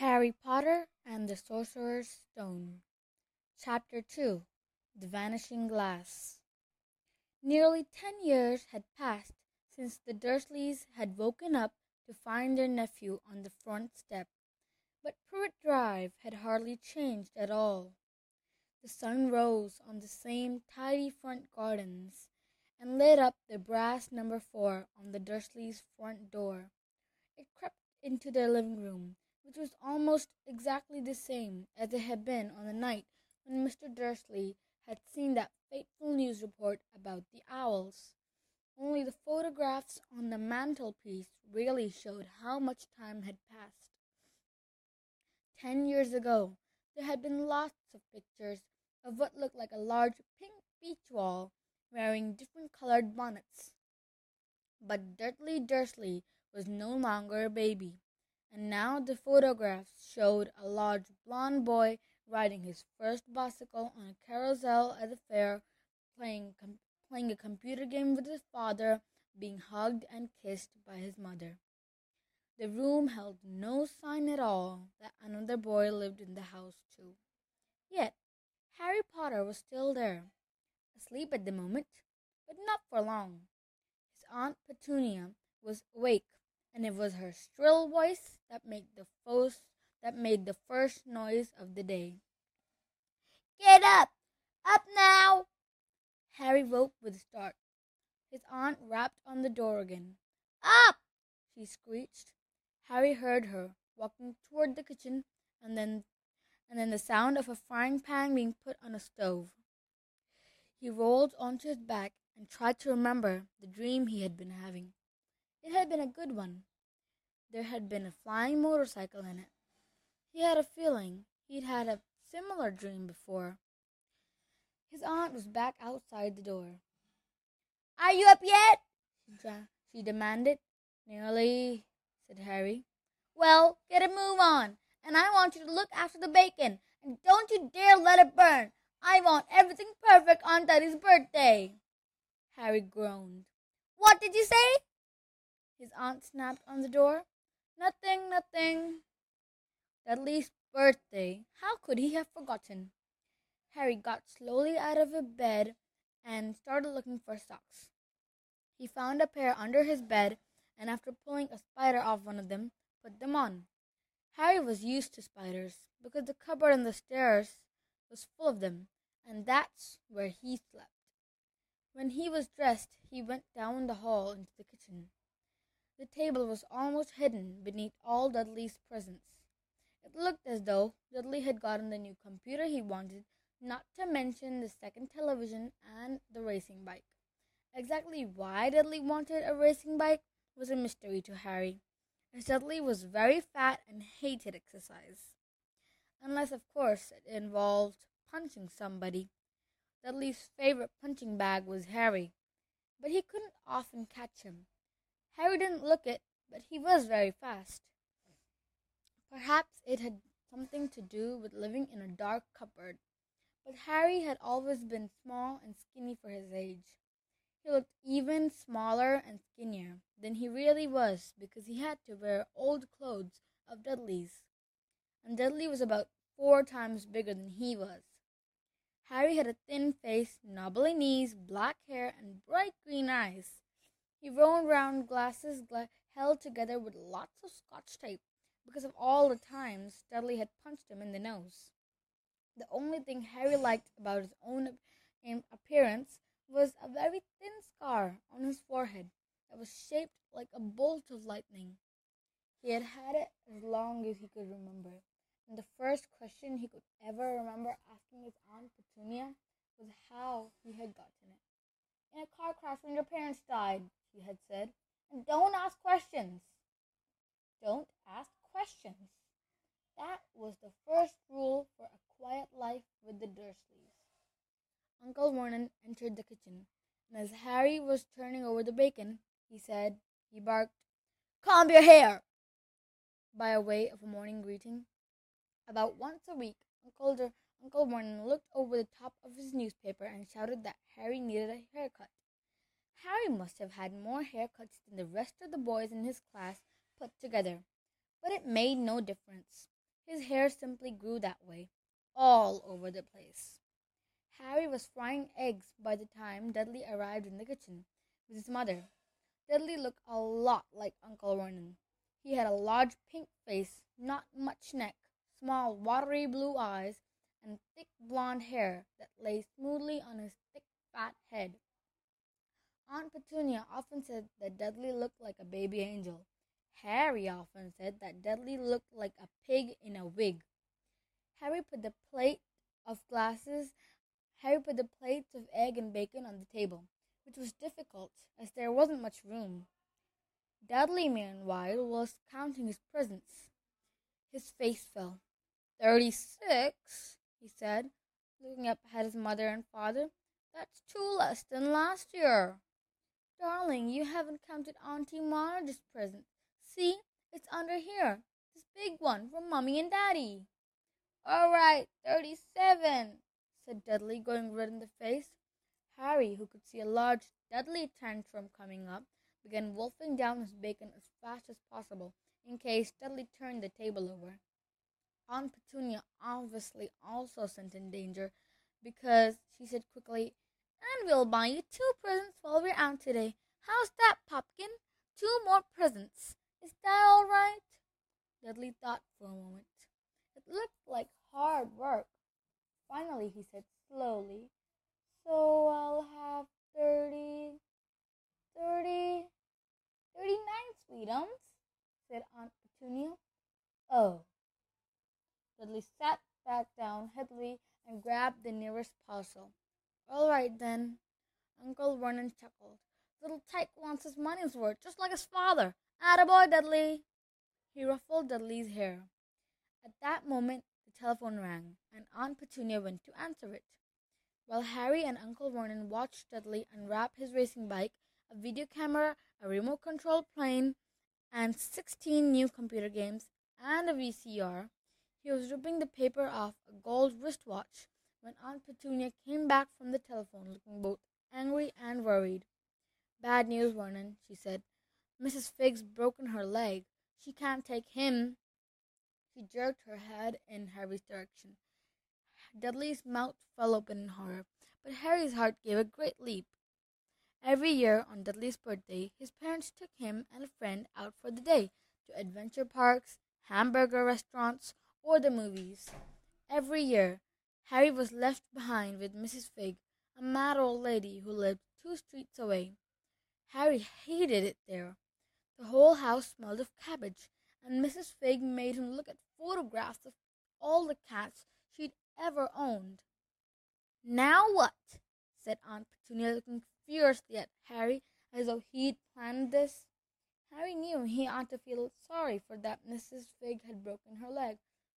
Harry Potter and the Sorcerer's Stone. Chapter 2. The Vanishing Glass. Nearly 10 years had passed since the Dursleys had woken up to find their nephew on the front step, but Privet Drive had hardly changed at all. The sun rose on the same tidy front gardens and lit up the brass number 4 on the Dursleys' front door. It crept into their living room, which was almost exactly the same as it had been on the night when Mr. Dursley had seen that fateful news report about the owls. Only the photographs on the mantelpiece really showed how much time had passed. 10 years ago, there had been lots of pictures of what looked like a large pink beach wall wearing different colored bonnets. But Dudley Dursley was no longer a baby, and now the photographs showed a large blond boy riding his first bicycle on a carousel at the fair, playing a computer game with his father, being hugged and kissed by his mother. The room held no sign at all that another boy lived in the house too. Yet, Harry Potter was still there, asleep at the moment, but not for long. His Aunt Petunia was awake, and it was her shrill voice that made the first noise of the day. "Get up! Up now!" Harry woke with a start. His aunt rapped on the door again. "Up!" she screeched. Harry heard her walking toward the kitchen, and then the sound of a frying pan being put on a stove. He rolled onto his back and tried to remember the dream he had been having. It had been a good one. There had been a flying motorcycle in it. He had a feeling he'd had a similar dream before. His aunt was back outside the door. "Are you up yet?" she demanded. "Nearly," said Harry. "Well, get a move on, and I want you to look after the bacon, and don't you dare let it burn. I want everything perfect on Daddy's birthday." Harry groaned. "What did you say?" His aunt snapped on the door. "Nothing, nothing." Dudley's birthday. How could he have forgotten? Harry got slowly out of bed and started looking for socks. He found a pair under his bed, and after pulling a spider off one of them, put them on. Harry was used to spiders because the cupboard on the stairs was full of them, and that's where he slept. When he was dressed, he went down the hall into the kitchen. The table was almost hidden beneath all Dudley's presents. It looked as though Dudley had gotten the new computer he wanted, not to mention the second television and the racing bike. Exactly why Dudley wanted a racing bike was a mystery to Harry, as Dudley was very fat and hated exercise. Unless, of course, it involved punching somebody. Dudley's favorite punching bag was Harry, but he couldn't often catch him. Harry didn't look it, but he was very fast. Perhaps it had something to do with living in a dark cupboard, but Harry had always been small and skinny for his age. He looked even smaller and skinnier than he really was because he had to wear old clothes of Dudley's, and Dudley was about 4 times bigger than he was. Harry had a thin face, knobbly knees, black hair, and bright green eyes. He rolled round glasses held together with lots of scotch tape because of all the times Dudley had punched him in the nose. The only thing Harry liked about his own appearance was a very thin scar on his forehead that was shaped like a bolt of lightning. He had had it as long as he could remember, and the first question he could ever remember asking his Aunt Petunia was how he had gotten it. "In a car crash when your parents died," she had said, "and don't ask questions." Don't ask questions. That was the first rule for a quiet life with the Dursleys. Uncle Vernon entered the kitchen, and as Harry was turning over the bacon, he barked, "Comb your hair!" by way of a morning greeting. About once a week, Uncle Vernon looked over the top of his newspaper and shouted that Harry needed a haircut. Harry must have had more haircuts than the rest of the boys in his class put together, but it made no difference. His hair simply grew that way, all over the place. Harry was frying eggs by the time Dudley arrived in the kitchen with his mother. Dudley looked a lot like Uncle Vernon. He had a large pink face, not much neck, small watery blue eyes, and thick blonde hair that lay smoothly on his thick fat head. Aunt Petunia often said that Dudley looked like a baby angel. Harry often said that Dudley looked like a pig in a wig. Harry put the plates of egg and bacon on the table, which was difficult as there wasn't much room. Dudley, meanwhile, was counting his presents. His face fell. 36, he said, looking up at his mother and father. That's 2 less than last year. Darling, you haven't counted Auntie Marge's present. See, it's under here. This big one from Mommy and Daddy. All right, 37, said Dudley, going red in the face. Harry, who could see a large Dudley tantrum coming up, began wolfing down his bacon as fast as possible in case Dudley turned the table over. Aunt Petunia obviously also sent in danger, because she said quickly, And we'll buy you 2 presents while we're out today. How's that, Popkin? 2 more presents. Is that all right? Dudley thought for a moment. It looked like hard work. Finally, he said slowly, So I'll have 39 sweetums, said Aunt Petunia. Oh. Dudley sat back down heavily and grabbed the nearest parcel. All right, then. Uncle Vernon chuckled. Little tyke wants his money's worth, just like his father. Attaboy, Dudley. He ruffled Dudley's hair. At that moment, the telephone rang, and Aunt Petunia went to answer it. While Harry and Uncle Vernon watched Dudley unwrap his racing bike, a video camera, a remote control plane, and 16 new computer games, and a VCR, he was ripping the paper off a gold wristwatch when Aunt Petunia came back from the telephone looking both angry and worried. Bad news, Vernon, she said. Mrs. Figg's broken her leg. She can't take him. She jerked her head in Harry's direction. Dudley's mouth fell open in horror, but Harry's heart gave a great leap. Every year on Dudley's birthday, his parents took him and a friend out for the day to adventure parks, hamburger restaurants, or the movies. Every year, Harry was left behind with Mrs. Figg, a mad old lady who lived 2 streets away. Harry hated it there. The whole house smelled of cabbage, and Mrs. Figg made him look at photographs of all the cats she'd ever owned. Now what? Said Aunt Petunia, looking fiercely at Harry as though he'd planned this. Harry knew he ought to feel sorry for that Mrs. Figg had broken her leg,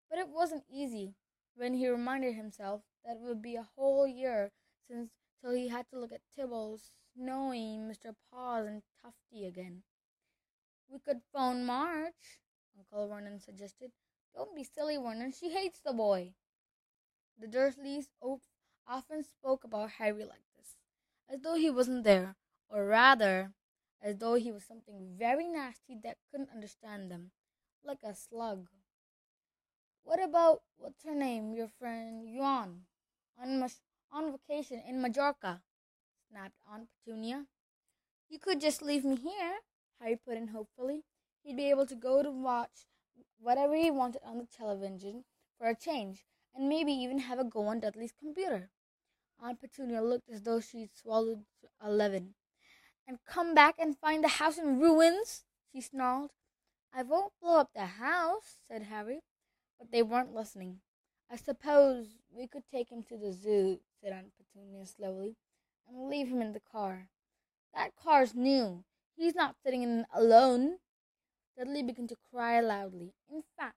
but it wasn't easy when he reminded himself that it would be a whole year till he had to look at Tibbles, Snowy, Mr. Paws, and Tufty again. We could phone Marge, Uncle Vernon suggested. Don't be silly, Vernon. She hates the boy. The Dursleys often spoke about Harry like this, as though he wasn't there, or rather, as though he was something very nasty that couldn't understand them, like a slug. What about, what's her name, your friend Yuan, on vacation in Majorca? Snapped Aunt Petunia. You could just leave me here, Harry put in hopefully. He'd be able to go to watch whatever he wanted on the television for a change, and maybe even have a go on Dudley's computer. Aunt Petunia looked as though she'd swallowed 11. And come back and find the house in ruins, she snarled. I won't blow up the house, said Harry. But they weren't listening. I suppose we could take him to the zoo, said Aunt Petunia slowly, and leave him in the car. That car's new. He's not sitting in alone. Dudley began to cry loudly. In fact,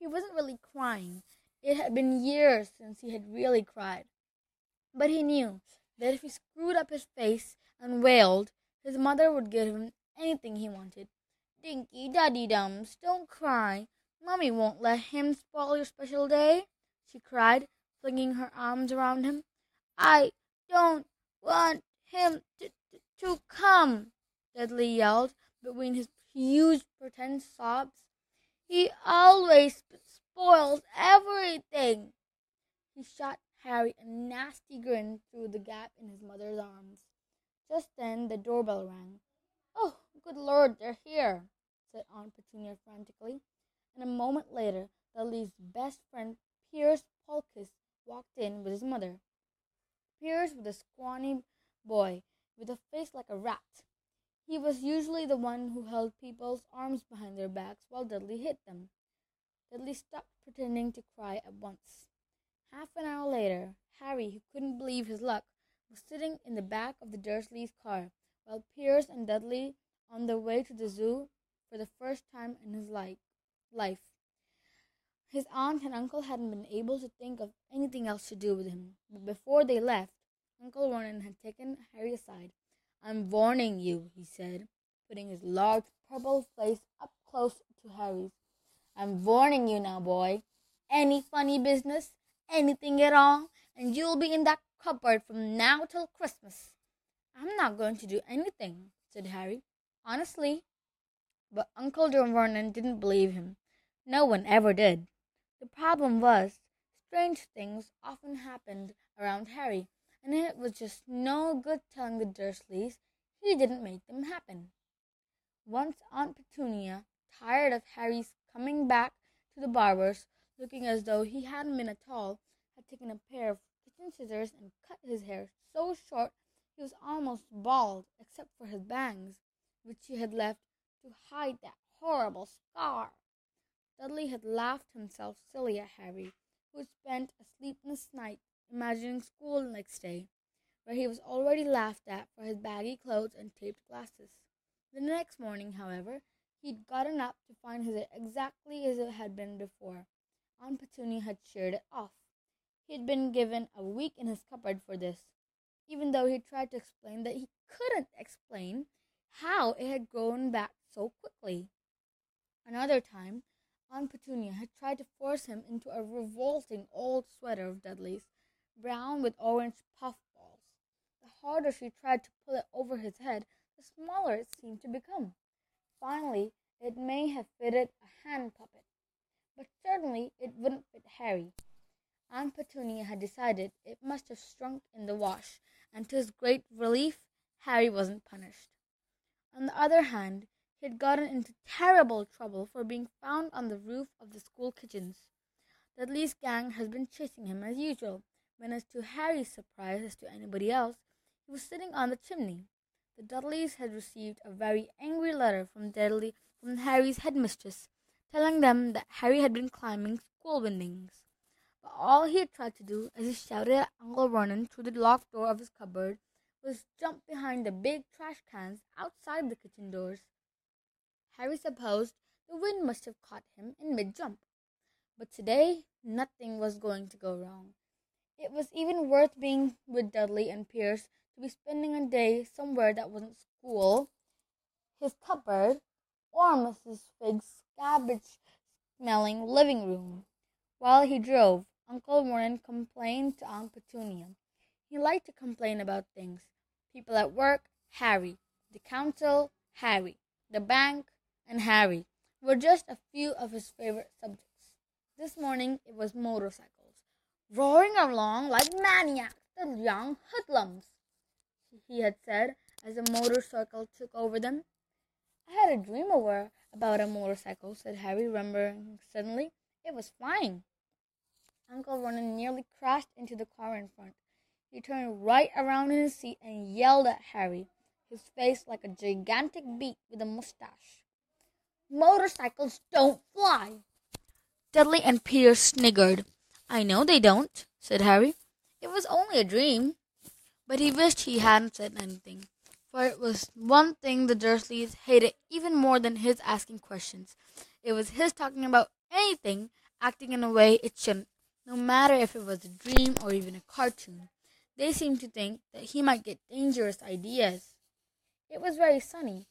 he wasn't really crying. It had been years since he had really cried. But he knew that if he screwed up his face and wailed, his mother would give him anything he wanted. Dinky, daddy-dums, don't cry. Mommy won't let him spoil your special day, she cried, flinging her arms around him. I don't want him to come, Dudley yelled between his huge pretend sobs. He always spoils everything." He shot Harry a nasty grin through the gap in his mother's arms. Just then the doorbell rang. "Oh, good Lord, they're here," said Aunt Petunia frantically. And a moment later, Dudley's best friend, Piers Polkiss, walked in with his mother. Piers was a scrawny boy with a face like a rat. He was usually the one who held people's arms behind their backs while Dudley hit them. Dudley stopped pretending to cry at once. Half an hour later, Harry, who couldn't believe his luck, was sitting in the back of the Dursleys' car, while Piers and Dudley, on their way to the zoo for the first time in his life. His aunt and uncle hadn't been able to think of anything else to do with him, but before they left, Uncle Vernon had taken Harry aside. "I'm warning you," he said, putting his large purple face up close to Harry's. "I'm warning you now, boy. Any funny business, anything at all, and you'll be in that cupboard from now till Christmas." "I'm not going to do anything," said Harry, honestly. But Uncle Vernon didn't believe him. No one ever did. The problem was, strange things often happened around Harry, and it was just no good telling the Dursleys he didn't make them happen. Once Aunt Petunia, tired of Harry's coming back to the barber's, looking as though he hadn't been at all, had taken a pair of kitchen scissors and cut his hair so short he was almost bald except for his bangs, which she had left to hide that horrible scar. Dudley had laughed himself silly at Harry, who had spent a sleepless night imagining school the next day, where he was already laughed at for his baggy clothes and taped glasses. The next morning, however, he'd gotten up to find his hair exactly as it had been before. Aunt Petunia had sheared it off. He'd been given a week in his cupboard for this, even though he tried to explain that he couldn't explain how it had grown back so quickly. Another time, Aunt Petunia had tried to force him into a revolting old sweater of Dudley's, brown with orange puffballs. The harder she tried to pull it over his head, the smaller it seemed to become. Finally, it may have fitted a hand puppet, but certainly it wouldn't fit Harry. Aunt Petunia had decided it must have shrunk in the wash, and to his great relief, Harry wasn't punished. On the other hand, he had gotten into terrible trouble for being found on the roof of the school kitchens. Dudley's gang had been chasing him as usual, when, as to Harry's surprise as to anybody else, he was sitting on the chimney. The Dudleys had received a very angry letter from Harry's headmistress, telling them that Harry had been climbing school buildings. But all he had tried to do, as he shouted at Uncle Vernon through the locked door of his cupboard, was jump behind the big trash cans outside the kitchen doors. Harry supposed the wind must have caught him in mid-jump. But today, nothing was going to go wrong. It was even worth being with Dudley and Piers to be spending a day somewhere that wasn't school, his cupboard, or Mrs. Figg's cabbage-smelling living room. While he drove, Uncle Vernon complained to Aunt Petunia. He liked to complain about things. People at work, Harry. The council, Harry. The bank, and Harry were just a few of his favorite subjects. This morning, it was motorcycles, roaring along like maniacs, the young hoodlums, he had said as a motorcycle took over them. "I had a dream about a motorcycle," said Harry, remembering suddenly. "It was flying." Uncle Vernon nearly crashed into the car in front. He turned right around in his seat and yelled at Harry, his face like a gigantic beak with a mustache. "Motorcycles don't fly!" Dudley and Piers sniggered. "I know they don't," said Harry. "It was only a dream." But he wished he hadn't said anything, for it was one thing the Dursleys hated even more than his asking questions. It was his talking about anything, acting in a way it shouldn't, no matter if it was a dream or even a cartoon. They seemed to think that he might get dangerous ideas. It was very sunny.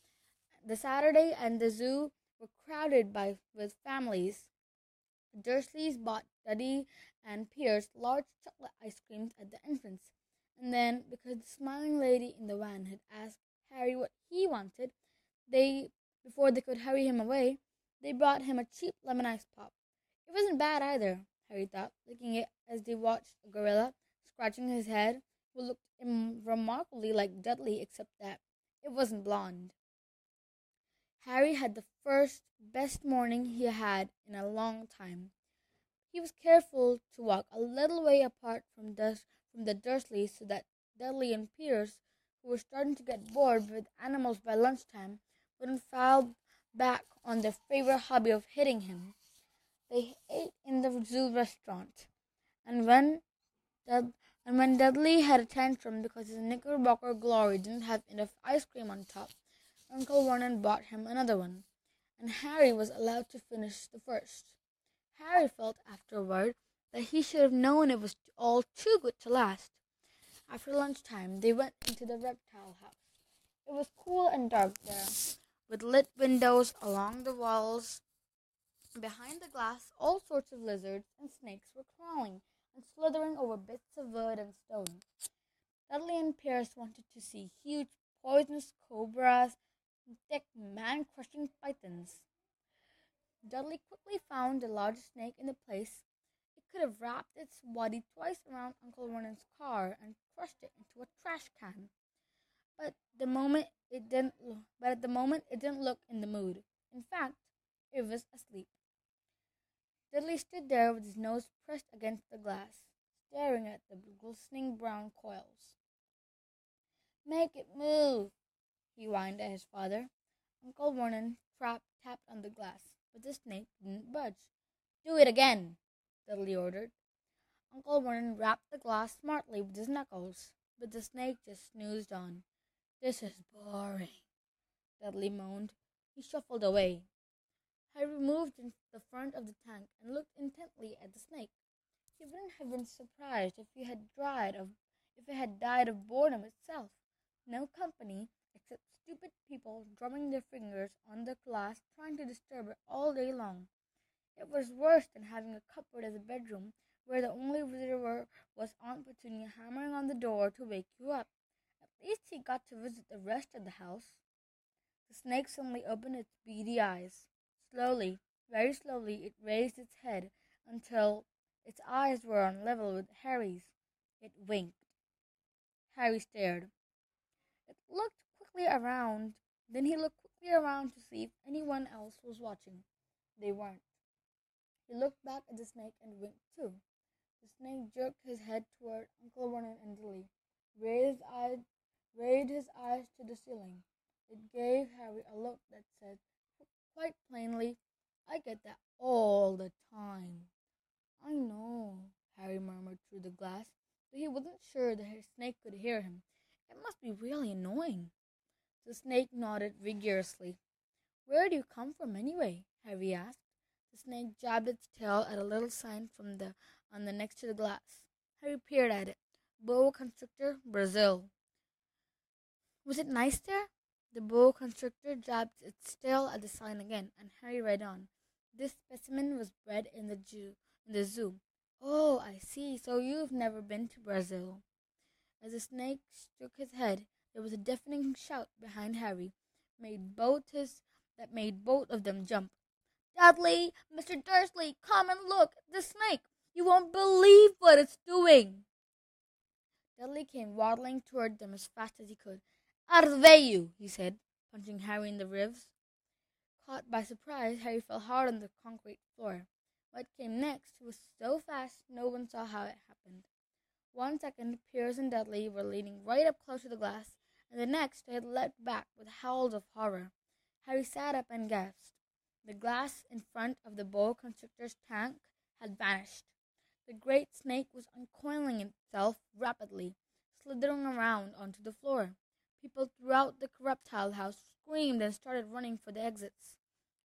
The Saturday and the zoo were crowded with families. The Dursleys bought Dudley and Piers large chocolate ice creams at the entrance. And then, because the smiling lady in the van had asked Harry what he wanted, before they could hurry him away, they brought him a cheap lemon ice pop. It wasn't bad either, Harry thought, licking it as they watched a gorilla scratching his head, who looked remarkably like Dudley, except that it wasn't blonde. Harry had the first best morning he had in a long time. He was careful to walk a little way apart from the Dursleys, so that Dudley and Piers, who were starting to get bored with animals by lunchtime, wouldn't fall back on their favorite hobby of hitting him. They ate in the zoo restaurant, and when Dudley had a tantrum because his Knickerbocker Glory didn't have enough ice cream on top, Uncle Vernon bought him another one, and Harry was allowed to finish the first. Harry felt afterward that he should have known it was all too good to last. After lunchtime, they went into the reptile house. It was cool and dark there, with lit windows along the walls. Behind the glass, all sorts of lizards and snakes were crawling and slithering over bits of wood and stone. Dudley and Piers wanted to see huge poisonous cobras and thick, man-crushing pythons. Dudley quickly found the largest snake in the place. It could have wrapped its body twice around Uncle Vernon's car and crushed it into a trash can. But at the moment, it didn't look in the mood. In fact, it was asleep. Dudley stood there with his nose pressed against the glass, staring at the glistening brown coils. "Make it move," he whined at his father. Uncle Vernon tapped on the glass, but the snake didn't budge. "Do it again," Dudley ordered. Uncle Vernon rapped the glass smartly with his knuckles, but the snake just snoozed on. "This is boring," Dudley moaned. He shuffled away. Harry moved into the front of the tank and looked intently at the snake. He wouldn't have been surprised if it had died of boredom itself. No company, except stupid people drumming their fingers on the glass, trying to disturb it all day long. It was worse than having a cupboard as a bedroom, where the only visitor was Aunt Petunia hammering on the door to wake you up. At least he got to visit the rest of the house. The snake suddenly opened its beady eyes. Slowly, very slowly, it raised its head until its eyes were on level with Harry's. It winked. Harry stared. Then he looked quickly around to see if anyone else was watching. They weren't. He looked back at the snake and winked too. The snake jerked his head toward Uncle Vernon and Dudley, raised his eyes to the ceiling. It gave Harry a look that said, quite plainly, "I get that all the time." "I know," Harry murmured through the glass, but he wasn't sure that his snake could hear him. "It must be really annoying." The snake nodded vigorously. "Where do you come from anyway?" Harry asked. The snake jabbed its tail at a little sign on the next to the glass. Harry peered at it. "Boa constrictor, Brazil." "Was it nice there?" The boa constrictor jabbed its tail at the sign again, and Harry read on. "This specimen was bred in the zoo. "Oh, I see. So you've never been to Brazil." As the snake shook his head, there was a deafening shout behind Harry, that made both of them jump. "Dudley, Mr. Dursley, come and look at the snake! You won't believe what it's doing!" Dudley came waddling toward them as fast as he could. "Arveyu," he said, punching Harry in the ribs. Caught by surprise, Harry fell hard on the concrete floor. What came next was so fast no one saw how it happened. 1 second, Piers and Dudley were leaning right up close to the glass, and the next they had leapt back with howls of horror. Harry sat up and gasped. The glass in front of the boa constrictor's tank had vanished. The great snake was uncoiling itself rapidly, slithering around onto the floor. People throughout the reptile house screamed and started running for the exits.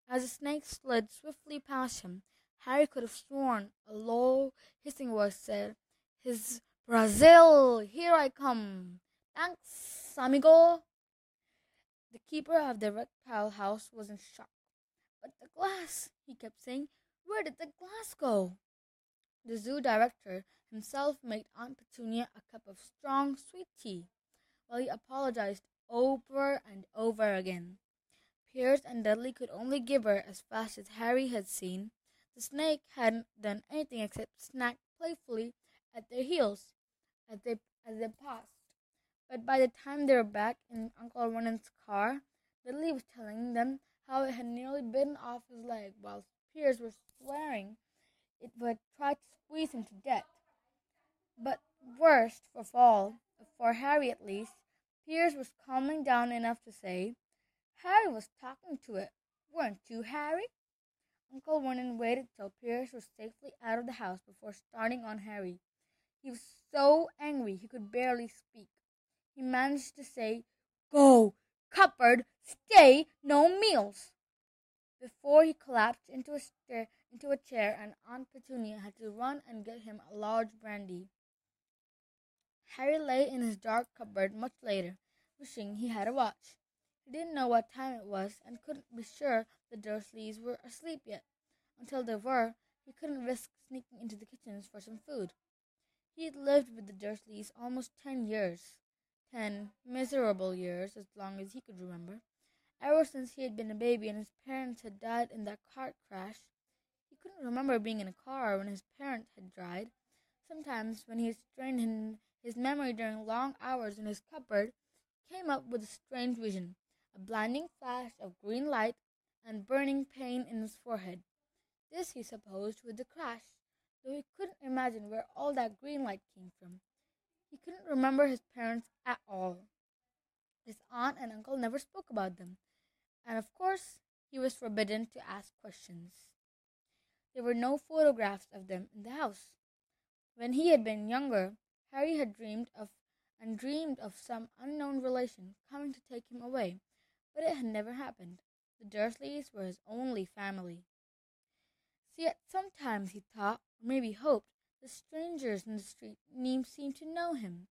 As the snake slid swiftly past him, Harry could have sworn a low, hissing voice said, "His Brazil, here I come. Thanks, amigo." The keeper of the reptile house was in shock. "But the glass," he kept saying. "Where did the glass go?" The zoo director himself made Aunt Petunia a cup of strong, sweet tea, while he apologized over and over again. Piers and Dudley could only gibber as fast as Harry had seen The snake hadn't done anything except snap playfully at their heels as they passed. But by the time they were back in Uncle Ronan's car, Dudley was telling them how it had nearly bitten off his leg, while Piers was swearing it would try to squeeze him to death. But worst of all, for Harry at least, Piers was calming down enough to say, "Harry was talking to it, weren't you, Harry?" Uncle Vernon waited till Piers was safely out of the house before starting on Harry. He was so angry he could barely speak. He managed to say, "Go, cupboard, stay, no meals," before he collapsed into a chair, and Aunt Petunia had to run and get him a large brandy. Harry lay in his dark cupboard much later, wishing he had a watch. He didn't know what time it was and couldn't be sure the Dursleys were asleep yet. Until they were, he couldn't risk sneaking into the kitchens for some food. He had lived with the Dursleys almost 10 years, 10 miserable years, as long as he could remember. Ever since he had been a baby and his parents had died in that car crash, he couldn't remember being in a car when his parents had died. Sometimes, when he strained his memory during long hours in his cupboard, he came up with a strange vision, a blinding flash of green light and burning pain in his forehead. This, he supposed, was the crash, though he couldn't imagine where all that green light came from. He couldn't remember his parents at all. His aunt and uncle never spoke about them, and of course, he was forbidden to ask questions. There were no photographs of them in the house. When he had been younger, Harry had dreamed of some unknown relation coming to take him away, but it had never happened. The Dursleys were his only family. So yet sometimes he thought, or maybe hoped, the strangers in the street seemed to know him.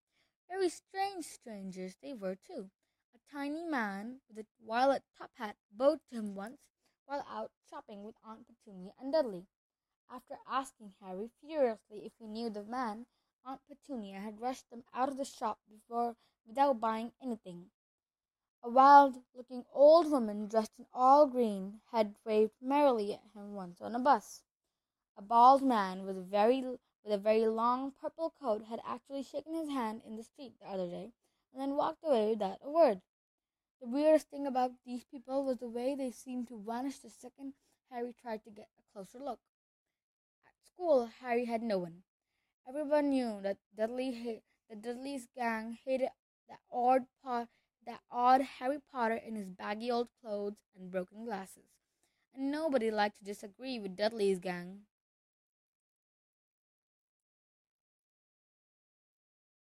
Very strange strangers they were, too. A tiny man with a violet top hat bowed to him once while out shopping with Aunt Petunia and Dudley. After asking Harry furiously if he knew the man, Aunt Petunia had rushed them out of the shop without buying anything. A wild-looking old woman dressed in all green had waved merrily at him once on a bus. A bald man with a very long purple coat had actually shaken his hand in the street the other day and then walked away without a word. The weirdest thing about these people was the way they seemed to vanish the second Harry tried to get a closer look. At school, Harry had no one. Everyone knew that Dudley's gang hated that odd Harry Potter in his baggy old clothes and broken glasses, and nobody liked to disagree with Dudley's gang.